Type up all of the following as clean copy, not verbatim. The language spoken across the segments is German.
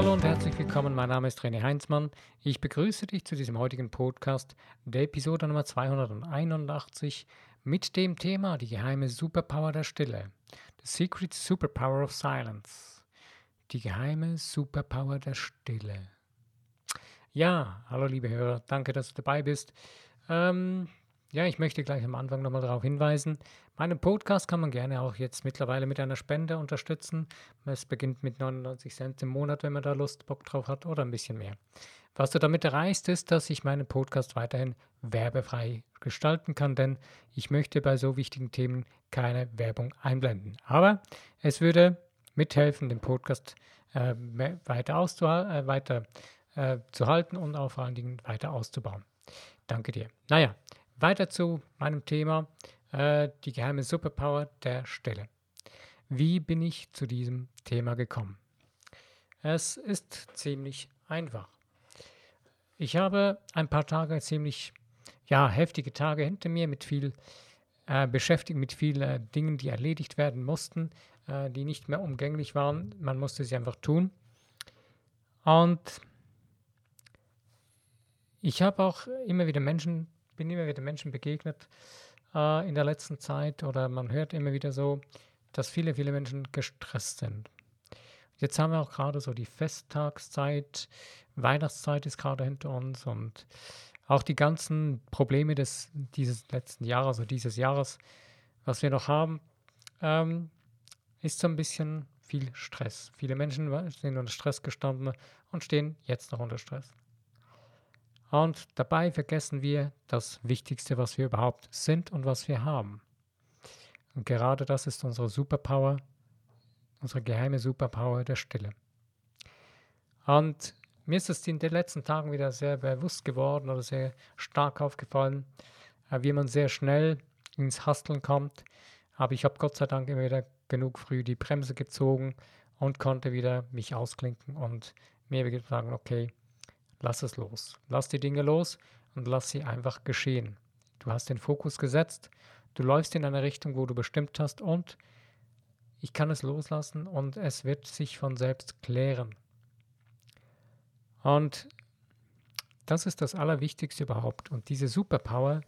Hallo und herzlich willkommen, mein Name ist René Heinzmann. Ich begrüße dich zu diesem heutigen Podcast, der Episode Nummer 281 mit dem Thema die geheime Superpower der Stille, The Secret Superpower of Silence, die geheime Superpower der Stille. Ja, hallo liebe Hörer, danke, dass du dabei bist. Ich möchte gleich am Anfang nochmal darauf hinweisen, meinen Podcast kann man gerne auch jetzt mittlerweile mit einer Spende unterstützen. Es beginnt mit 99 Cent im Monat, wenn man da Lust, Bock drauf hat oder ein bisschen mehr. Was du damit erreichst, ist, dass ich meinen Podcast weiterhin werbefrei gestalten kann, denn ich möchte bei so wichtigen Themen keine Werbung einblenden. Aber es würde mithelfen, den Podcast weiter zu halten und auch vor allen Dingen weiter auszubauen. Danke dir. Naja. Weiter zu meinem Thema, die geheime Superpower der Stille. Wie bin ich zu diesem Thema gekommen? Es ist ziemlich einfach. Ich habe ein paar Tage, heftige Tage hinter mir, mit viel Dingen, die erledigt werden mussten, die nicht mehr umgänglich waren. Man musste sie einfach tun. Und ich habe auch bin immer wieder Menschen begegnet in der letzten Zeit, oder man hört immer wieder so, dass viele, viele Menschen gestresst sind. Jetzt haben wir auch gerade so die Festtagszeit, Weihnachtszeit ist gerade hinter uns und auch die ganzen Probleme dieses Jahres, was wir noch haben, ist so ein bisschen viel Stress. Viele Menschen sind unter Stress gestanden und stehen jetzt noch unter Stress. Und dabei vergessen wir das Wichtigste, was wir überhaupt sind und was wir haben. Und gerade das ist unsere Superpower, unsere geheime Superpower der Stille. Und mir ist es in den letzten Tagen wieder sehr bewusst geworden oder sehr stark aufgefallen, wie man sehr schnell ins Hasteln kommt. Aber ich habe Gott sei Dank immer wieder genug früh die Bremse gezogen und konnte wieder mich ausklinken und mir sagen, okay, lass es los. Lass die Dinge los und lass sie einfach geschehen. Du hast den Fokus gesetzt, du läufst in eine Richtung, wo du bestimmt hast und ich kann es loslassen und es wird sich von selbst klären. Und das ist das Allerwichtigste überhaupt. Und diese Superpower,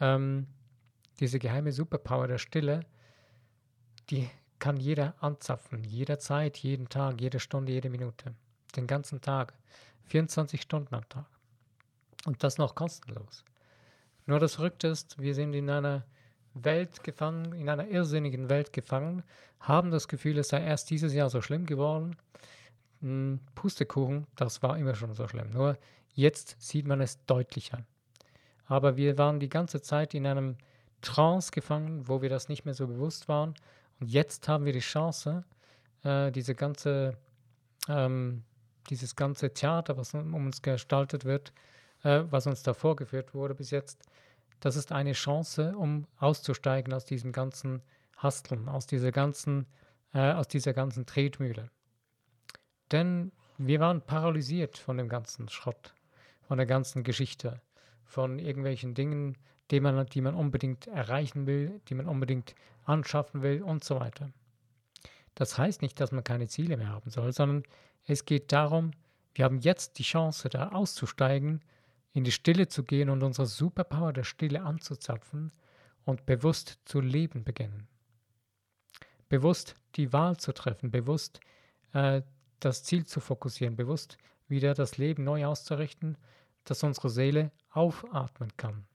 diese geheime Superpower der Stille, die kann jeder anzapfen, jederzeit, jeden Tag, jede Stunde, jede Minute, den ganzen Tag. 24 Stunden am Tag. Und das noch kostenlos. Nur das Verrückte ist, wir sind in einer irrsinnigen Welt gefangen, haben das Gefühl, es sei erst dieses Jahr so schlimm geworden. Pustekuchen, das war immer schon so schlimm. Nur jetzt sieht man es deutlich an. Aber wir waren die ganze Zeit in einem Trance gefangen, wo wir das nicht mehr so bewusst waren. Und jetzt haben wir die Chance, dieses ganze Theater, was um uns gestaltet wird, was uns da vorgeführt wurde bis jetzt, das ist eine Chance, um auszusteigen aus diesem ganzen Hasteln, aus dieser ganzen Tretmühle. Denn wir waren paralysiert von dem ganzen Schrott, von der ganzen Geschichte, von irgendwelchen Dingen, die man unbedingt erreichen will, die man unbedingt anschaffen will und so weiter. Das heißt nicht, dass man keine Ziele mehr haben soll, sondern es geht darum, wir haben jetzt die Chance, da auszusteigen, in die Stille zu gehen und unsere Superpower der Stille anzuzapfen und bewusst zu leben beginnen. Bewusst die Wahl zu treffen, bewusst das Ziel zu fokussieren, bewusst wieder das Leben neu auszurichten, dass unsere Seele aufatmen kann.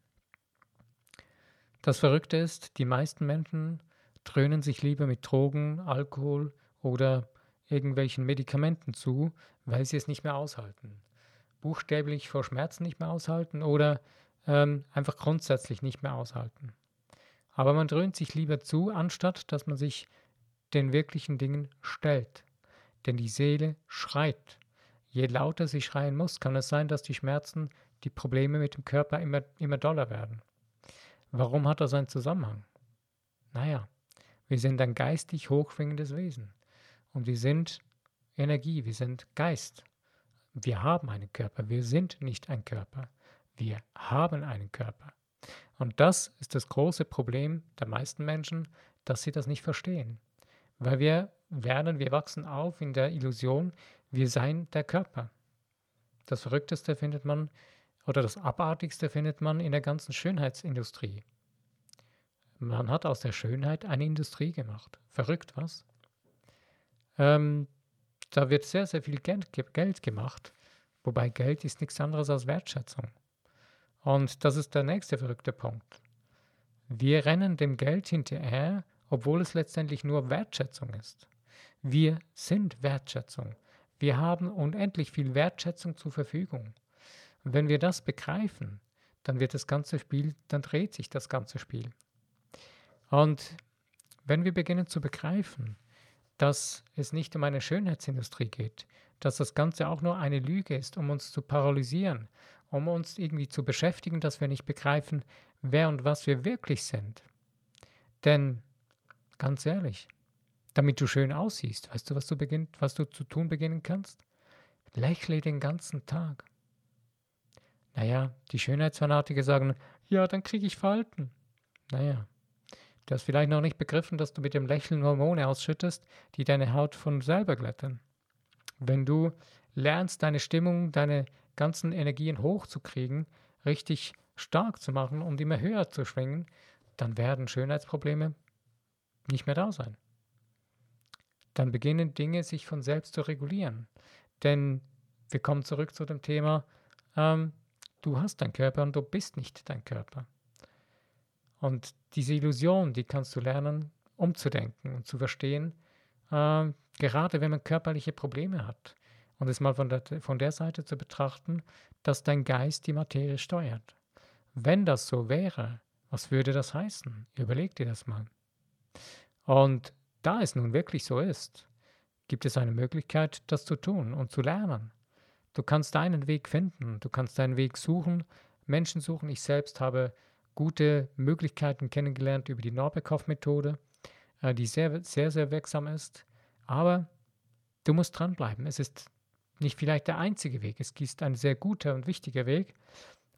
Das Verrückte ist, die meisten Menschen dröhnen sich lieber mit Drogen, Alkohol oder irgendwelchen Medikamenten zu, weil sie es nicht mehr aushalten. Buchstäblich vor Schmerzen nicht mehr aushalten oder einfach grundsätzlich nicht mehr aushalten. Aber man dröhnt sich lieber zu, anstatt dass man sich den wirklichen Dingen stellt. Denn die Seele schreit. Je lauter sie schreien muss, kann es sein, dass die Schmerzen, die Probleme mit dem Körper immer doller werden. Warum hat das einen Zusammenhang? Naja, wir sind ein geistig hochschwingendes Wesen. Und wir sind Energie, wir sind Geist. Wir haben einen Körper, wir sind nicht ein Körper. Wir haben einen Körper. Und das ist das große Problem der meisten Menschen, dass sie das nicht verstehen. Weil wir wachsen auf in der Illusion, Wir seien der Körper. Das Verrückteste findet man oder das Abartigste findet man in der ganzen Schönheitsindustrie. Man hat aus der Schönheit eine Industrie gemacht. Verrückt, was? Da wird sehr, sehr viel Geld gemacht. Wobei Geld ist nichts anderes als Wertschätzung. Und das ist der nächste verrückte Punkt. Wir rennen dem Geld hinterher, obwohl es letztendlich nur Wertschätzung ist. Wir sind Wertschätzung. Wir haben unendlich viel Wertschätzung zur Verfügung. Und wenn wir das begreifen, dann dreht sich das ganze Spiel. Und wenn wir beginnen zu begreifen, dass es nicht um eine Schönheitsindustrie geht, dass das Ganze auch nur eine Lüge ist, um uns zu paralysieren, um uns irgendwie zu beschäftigen, dass wir nicht begreifen, wer und was wir wirklich sind. Denn, ganz ehrlich, damit du schön aussiehst, weißt du, was du zu tun beginnen kannst? Lächle den ganzen Tag. Naja, die Schönheitsfanatiker sagen, ja, dann kriege ich Falten. Naja. Du hast vielleicht noch nicht begriffen, dass du mit dem Lächeln Hormone ausschüttest, die deine Haut von selber glätten. Wenn du lernst, deine Stimmung, deine ganzen Energien hochzukriegen, richtig stark zu machen und immer höher zu schwingen, dann werden Schönheitsprobleme nicht mehr da sein. Dann beginnen Dinge sich von selbst zu regulieren. Denn wir kommen zurück zu dem Thema, du hast deinen Körper und du bist nicht dein Körper. Und diese Illusion, die kannst du lernen, umzudenken und zu verstehen, gerade wenn man körperliche Probleme hat. Und es mal von der Seite zu betrachten, dass dein Geist die Materie steuert. Wenn das so wäre, was würde das heißen? Überleg dir das mal. Und da es nun wirklich so ist, gibt es eine Möglichkeit, das zu tun und zu lernen. Du kannst deinen Weg finden, du kannst deinen Weg suchen, Menschen suchen. Ich selbst habe gute Möglichkeiten kennengelernt über die Norbekow-Methode, die sehr, sehr, sehr wirksam ist. Aber du musst dranbleiben. Es ist nicht vielleicht der einzige Weg. Es ist ein sehr guter und wichtiger Weg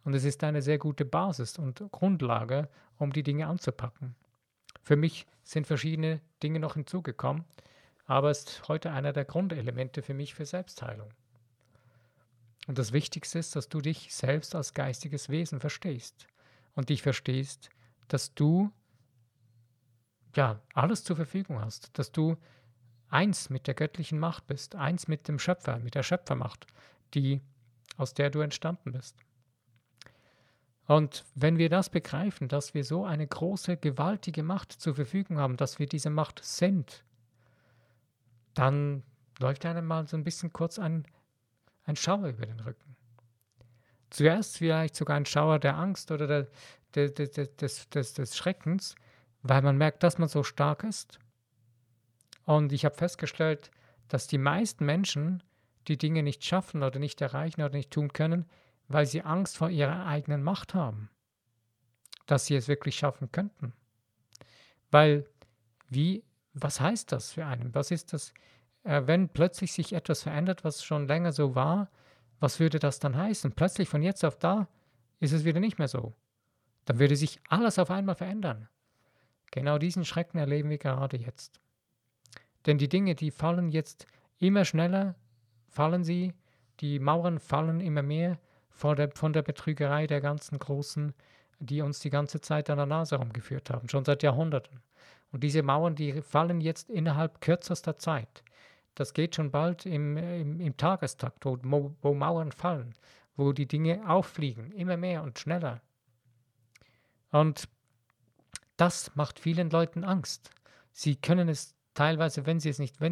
und es ist eine sehr gute Basis und Grundlage, um die Dinge anzupacken. Für mich sind verschiedene Dinge noch hinzugekommen, aber es ist heute einer der Grundelemente für mich für Selbstheilung. Und das Wichtigste ist, dass du dich selbst als geistiges Wesen verstehst. Und dich verstehst, dass du ja alles zur Verfügung hast, dass du eins mit der göttlichen Macht bist, eins mit dem Schöpfer, mit der Schöpfermacht, aus der du entstanden bist. Und wenn wir das begreifen, dass wir so eine große, gewaltige Macht zur Verfügung haben, dass wir diese Macht sind, dann läuft einem mal so ein bisschen kurz ein Schauer über den Rücken. Zuerst vielleicht sogar ein Schauer der Angst oder des Schreckens, weil man merkt, dass man so stark ist. Und ich habe festgestellt, dass die meisten Menschen die Dinge nicht schaffen oder nicht erreichen oder nicht tun können, weil sie Angst vor ihrer eigenen Macht haben, dass sie es wirklich schaffen könnten. Weil, was heißt das für einen? Was ist das, wenn plötzlich sich etwas verändert, was schon länger so war? Was würde das dann heißen? Plötzlich von jetzt auf da ist es wieder nicht mehr so. Dann würde sich alles auf einmal verändern. Genau diesen Schrecken erleben wir gerade jetzt. Denn die Dinge, die fallen jetzt immer schneller, die Mauern fallen immer mehr von der Betrügerei der ganzen Großen, die uns die ganze Zeit an der Nase rumgeführt haben, schon seit Jahrhunderten. Und diese Mauern, die fallen jetzt innerhalb kürzester Zeit. Das geht schon bald im Tagestakt, wo Mauern fallen, wo die Dinge auffliegen, immer mehr und schneller. Und das macht vielen Leuten Angst. Sie können es teilweise, wenn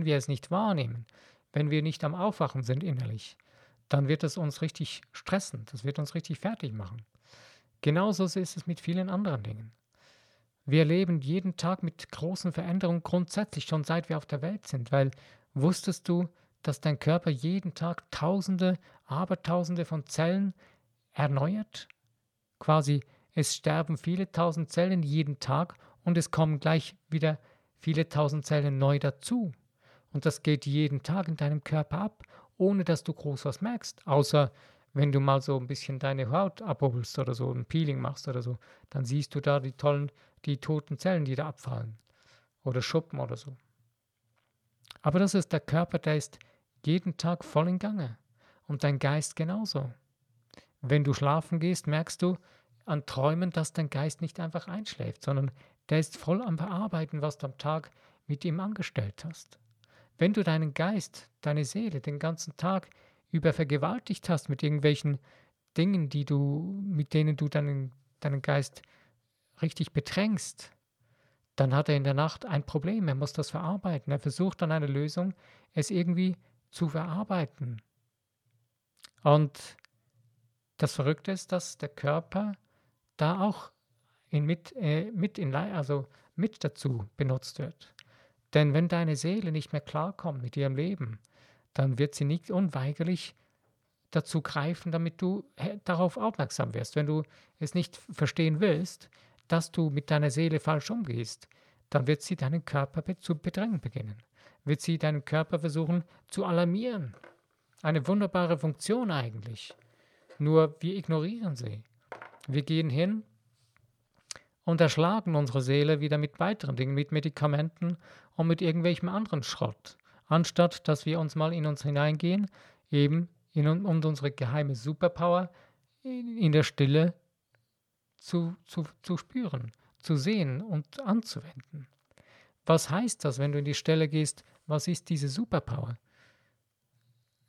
wir es nicht wahrnehmen, wenn wir nicht am Aufwachen sind innerlich, dann wird es uns richtig stressen, das wird uns richtig fertig machen. Genauso ist es mit vielen anderen Dingen. Wir leben jeden Tag mit großen Veränderungen grundsätzlich, schon seit wir auf der Welt sind, weil wusstest du, dass dein Körper jeden Tag Tausende, Abertausende von Zellen erneuert? Quasi, es sterben viele tausend Zellen jeden Tag und es kommen gleich wieder viele tausend Zellen neu dazu. Und das geht jeden Tag in deinem Körper ab, ohne dass du groß was merkst. Außer, wenn du mal so ein bisschen deine Haut abrubbelst oder so, ein Peeling machst oder so, dann siehst du da die toten Zellen, die da abfallen. Oder Schuppen oder so. Aber das ist der Körper, der ist jeden Tag voll im Gange und dein Geist genauso. Wenn du schlafen gehst, merkst du an Träumen, dass dein Geist nicht einfach einschläft, sondern der ist voll am Bearbeiten, was du am Tag mit ihm angestellt hast. Wenn du deinen Geist, deine Seele den ganzen Tag über vergewaltigt hast mit irgendwelchen Dingen, mit denen du deinen Geist richtig bedrängst, dann hat er in der Nacht ein Problem, er muss das verarbeiten. Er versucht dann eine Lösung, es irgendwie zu verarbeiten. Und das Verrückte ist, dass der Körper da auch mit dazu benutzt wird. Denn wenn deine Seele nicht mehr klarkommt mit ihrem Leben, dann wird sie nicht unweigerlich dazu greifen, damit du darauf aufmerksam wirst. Wenn du es nicht verstehen willst, dass du mit deiner Seele falsch umgehst, dann wird sie deinen Körper zu bedrängen beginnen. Wird sie deinen Körper versuchen zu alarmieren. Eine wunderbare Funktion eigentlich. Nur wir ignorieren sie. Wir gehen hin und erschlagen unsere Seele wieder mit weiteren Dingen, mit Medikamenten und mit irgendwelchem anderen Schrott. Anstatt, dass wir uns mal in uns hineingehen, eben und unsere geheime Superpower in der Stille zu spüren, zu sehen und anzuwenden. Was heißt das, wenn du in die Stille gehst? Was ist diese Superpower?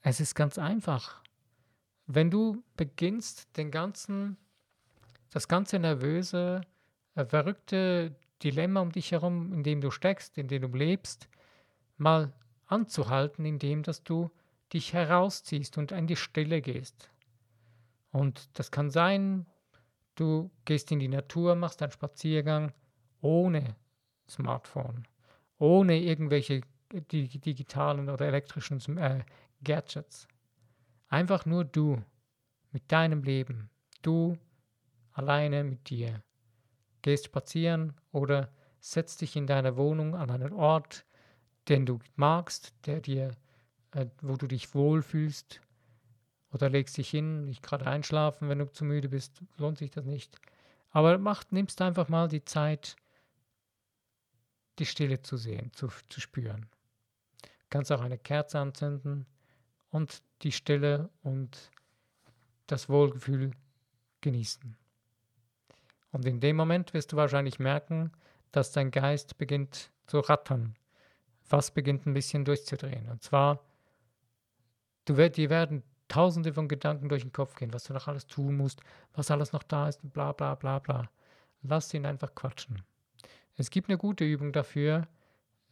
Es ist ganz einfach. Wenn du beginnst, das ganze nervöse, verrückte Dilemma um dich herum, in dem du steckst, in dem du lebst, mal anzuhalten, indem dass du dich herausziehst und in die Stille gehst. Und das kann sein, du gehst in die Natur, machst einen Spaziergang ohne Smartphone, ohne irgendwelche digitalen oder elektrischen Gadgets. Einfach nur du mit deinem Leben, du alleine mit dir. Gehst spazieren oder setzt dich in deiner Wohnung an einen Ort, den du magst, wo du dich wohlfühlst, oder legst dich hin, nicht gerade einschlafen, wenn du zu müde bist, lohnt sich das nicht. Aber nimmst einfach mal die Zeit, die Stille zu sehen, zu spüren. Du kannst auch eine Kerze anzünden und die Stille und das Wohlgefühl genießen. Und in dem Moment wirst du wahrscheinlich merken, dass dein Geist beginnt zu rattern. Was beginnt ein bisschen durchzudrehen. Und zwar, dir werden Tausende von Gedanken durch den Kopf gehen, was du noch alles tun musst, was alles noch da ist, bla bla bla bla. Lass ihn einfach quatschen. Es gibt eine gute Übung dafür,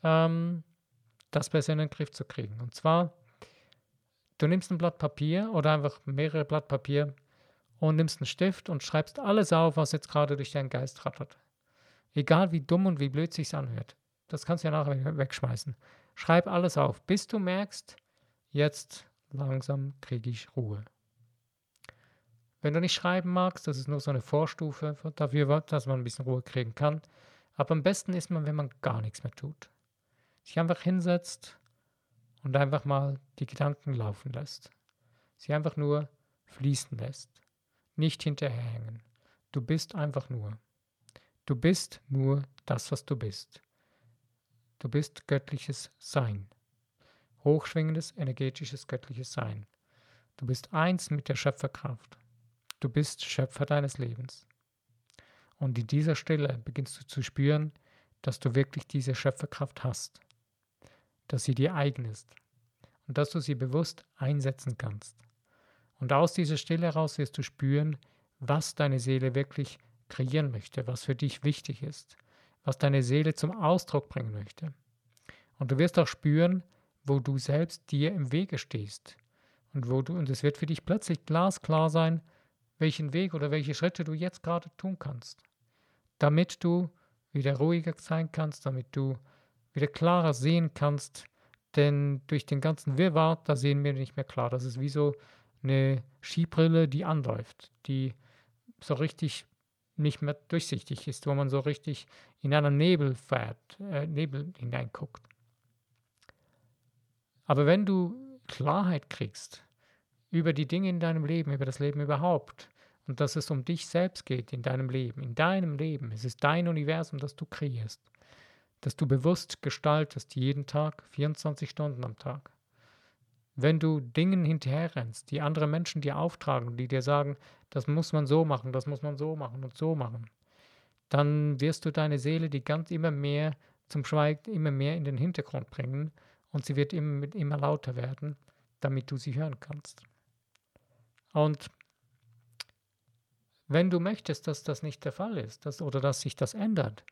das besser in den Griff zu kriegen. Und zwar, du nimmst ein Blatt Papier oder einfach mehrere Blatt Papier und nimmst einen Stift und schreibst alles auf, was jetzt gerade durch deinen Geist rattert. Egal wie dumm und wie blöd es sich anhört. Das kannst du ja nachher wegschmeißen. Schreib alles auf, bis du merkst, jetzt langsam kriege ich Ruhe. Wenn du nicht schreiben magst, das ist nur so eine Vorstufe dafür, dass man ein bisschen Ruhe kriegen kann. Aber am besten ist man, wenn man gar nichts mehr tut. Sich einfach hinsetzt und einfach mal die Gedanken laufen lässt. Sie einfach nur fließen lässt. Nicht hinterherhängen. Du bist einfach nur. Du bist nur das, was du bist. Du bist göttliches Sein. Hochschwingendes, energetisches, göttliches Sein. Du bist eins mit der Schöpferkraft. Du bist Schöpfer deines Lebens. Und in dieser Stille beginnst du zu spüren, dass du wirklich diese Schöpferkraft hast. Dass sie dir eigen ist. Und dass du sie bewusst einsetzen kannst. Und aus dieser Stille heraus wirst du spüren, was deine Seele wirklich kreieren möchte, was für dich wichtig ist. Was deine Seele zum Ausdruck bringen möchte. Und du wirst auch spüren, wo du selbst dir im Wege stehst. Und es wird für dich plötzlich glasklar sein, welchen Weg oder welche Schritte du jetzt gerade tun kannst. Damit du wieder ruhiger sein kannst, damit du wieder klarer sehen kannst. Denn durch den ganzen Wirrwarr, da sehen wir nicht mehr klar. Das ist wie so eine Skibrille, die anläuft, die so richtig nicht mehr durchsichtig ist, wo man so richtig in einen Nebel hineinguckt. Aber wenn du Klarheit kriegst über die Dinge in deinem Leben, über das Leben überhaupt und dass es um dich selbst geht in deinem Leben, es ist dein Universum, das du kreierst, das du bewusst gestaltest, jeden Tag, 24 Stunden am Tag, Wenn du Dingen hinterherrennst, die andere Menschen dir auftragen, die dir sagen, das muss man so machen, das muss man so machen, dann wirst du deine Seele die ganz immer mehr zum Schweigen, immer mehr in den Hintergrund bringen und sie wird immer lauter werden, damit du sie hören kannst. Und wenn du möchtest, dass das nicht der Fall ist oder dass sich das ändert,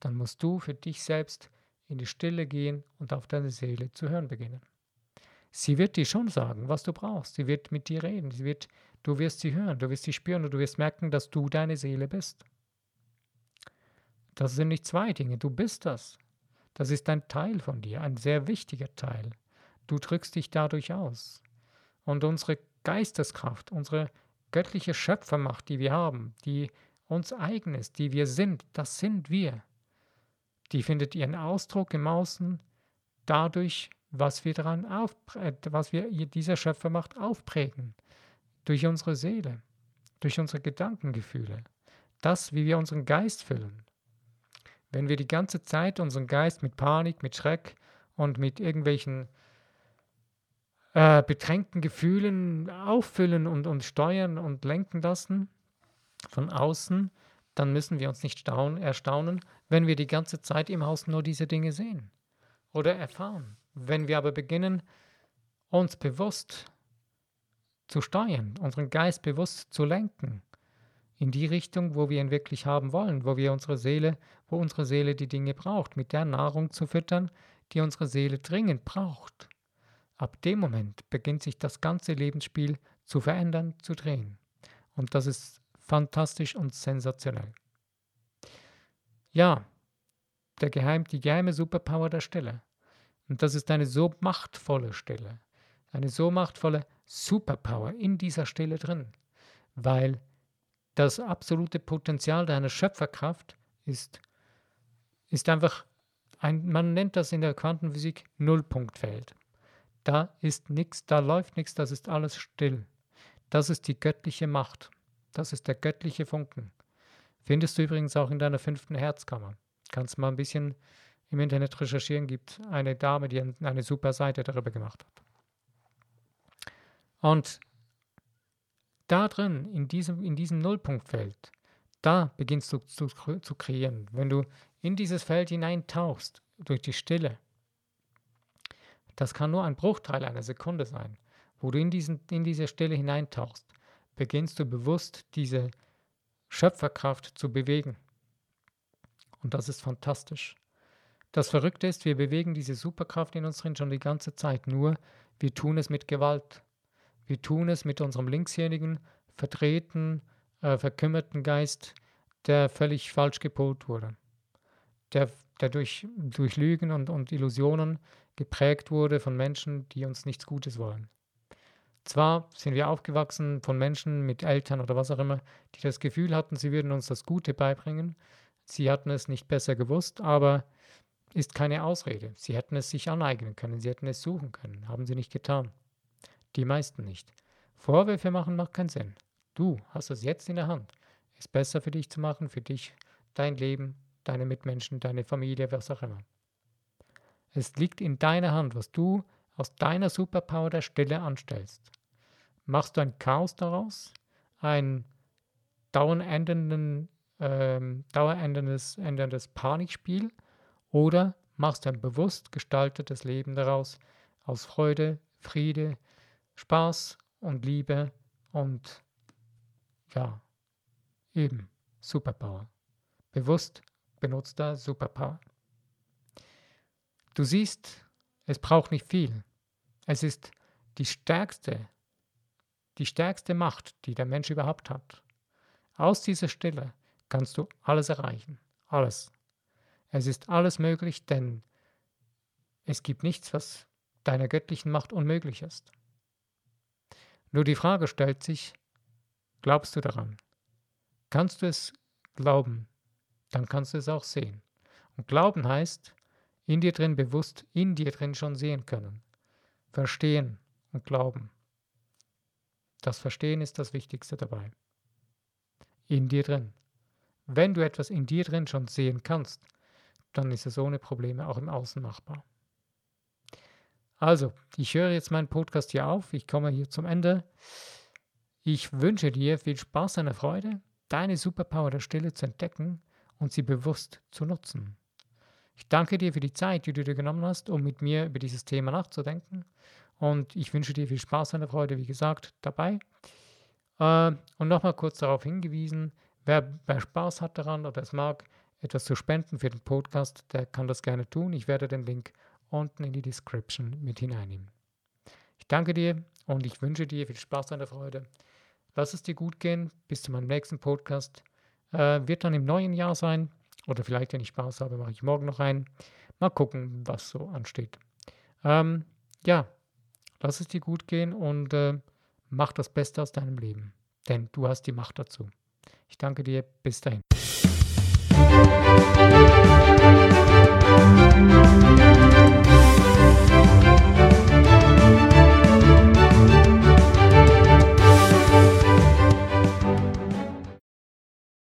dann musst du für dich selbst in die Stille gehen und auf deine Seele zu hören beginnen. Sie wird dir schon sagen, was du brauchst. Sie wird mit dir reden. Du wirst sie hören, du wirst sie spüren und du wirst merken, dass du deine Seele bist. Das sind nicht zwei Dinge. Du bist das. Das ist ein Teil von dir, ein sehr wichtiger Teil. Du drückst dich dadurch aus. Und unsere Geisteskraft, unsere göttliche Schöpfermacht, die wir haben, die uns eigen ist, die wir sind, das sind wir. Die findet ihren Ausdruck im Außen dadurch, was wir dieser Schöpfermacht aufprägen, durch unsere Seele, durch unsere Gedankengefühle, das, wie wir unseren Geist füllen. Wenn wir die ganze Zeit unseren Geist mit Panik, mit Schreck und mit irgendwelchen bedrängten Gefühlen auffüllen und steuern und lenken lassen von außen, dann müssen wir uns nicht erstaunen, wenn wir die ganze Zeit im Außen nur diese Dinge sehen oder erfahren. Wenn wir aber beginnen, uns bewusst zu steuern, unseren Geist bewusst zu lenken, in die Richtung, wo wir ihn wirklich haben wollen, wo unsere Seele die Dinge braucht, mit der Nahrung zu füttern, die unsere Seele dringend braucht. Ab dem Moment beginnt sich das ganze Lebensspiel zu verändern, zu drehen. Und das ist fantastisch und sensationell. Ja, die geheime Superpower der Stille. Und das ist eine so machtvolle Stille, eine so machtvolle Superpower in dieser Stille drin, weil das absolute Potenzial deiner Schöpferkraft ist einfach, man nennt das in der Quantenphysik Nullpunktfeld. Da ist nichts, da läuft nichts, das ist alles still. Das ist die göttliche Macht, das ist der göttliche Funken. Findest du übrigens auch in deiner 5. Herzkammer. Kannst mal ein bisschen im Internet recherchieren, gibt eine Dame, die eine super Seite darüber gemacht hat. Und da drin, in diesem Nullpunktfeld, da beginnst du zu kreieren. Wenn du in dieses Feld hineintauchst, durch die Stille, das kann nur ein Bruchteil einer Sekunde sein, wo du in diese Stille hineintauchst, beginnst du bewusst diese Schöpferkraft zu bewegen. Und das ist fantastisch. Das Verrückte ist, wir bewegen diese Superkraft in uns drin schon die ganze Zeit, nur wir tun es mit Gewalt. Wir tun es mit unserem linkshirnigen, verdrehten, verkümmerten Geist, der völlig falsch gepolt wurde, der durch Lügen und Illusionen geprägt wurde von Menschen, die uns nichts Gutes wollen. Zwar sind wir aufgewachsen von Menschen mit Eltern oder was auch immer, die das Gefühl hatten, sie würden uns das Gute beibringen. Sie hatten es nicht besser gewusst, aber ist keine Ausrede. Sie hätten es sich aneignen können, sie hätten es suchen können, haben sie nicht getan. Die meisten nicht. Vorwürfe machen macht keinen Sinn. Du hast es jetzt in der Hand, es besser für dich zu machen, für dich, dein Leben, deine Mitmenschen, deine Familie, was auch immer. Es liegt in deiner Hand, was du aus deiner Superpower der Stille anstellst. Machst du ein Chaos daraus, ein daueränderndes Panikspiel, oder machst ein bewusst gestaltetes Leben daraus, aus Freude, Friede, Spaß und Liebe und ja, eben Superpower. Bewusst benutzter Superpower. Du siehst, es braucht nicht viel. Es ist die stärkste Macht, die der Mensch überhaupt hat. Aus dieser Stille kannst du alles erreichen, alles. Es ist alles möglich, denn es gibt nichts, was deiner göttlichen Macht unmöglich ist. Nur die Frage stellt sich, glaubst du daran? Kannst du es glauben, dann kannst du es auch sehen. Und glauben heißt, in dir drin schon sehen können. Verstehen und glauben. Das Verstehen ist das Wichtigste dabei. In dir drin. Wenn du etwas in dir drin schon sehen kannst, dann ist es ohne Probleme auch im Außen machbar. Also, ich höre jetzt meinen Podcast hier auf. Ich komme hier zum Ende. Ich wünsche dir viel Spaß und Freude, deine Superpower der Stille zu entdecken und sie bewusst zu nutzen. Ich danke dir für die Zeit, die du dir genommen hast, um mit mir über dieses Thema nachzudenken. Und ich wünsche dir viel Spaß und Freude, wie gesagt, dabei. Und nochmal kurz darauf hingewiesen, wer Spaß hat daran oder es mag, etwas zu spenden für den Podcast, der kann das gerne tun. Ich werde den Link unten in die Description mit hineinnehmen. Ich danke dir und ich wünsche dir viel Spaß und Freude. Lass es dir gut gehen. Bis zu meinem nächsten Podcast. Wird dann im neuen Jahr sein. Oder vielleicht, wenn ich Spaß habe, mache ich morgen noch einen. Mal gucken, was so ansteht. Ja, lass es dir gut gehen und mach das Beste aus deinem Leben. Denn du hast die Macht dazu. Ich danke dir. Bis dahin.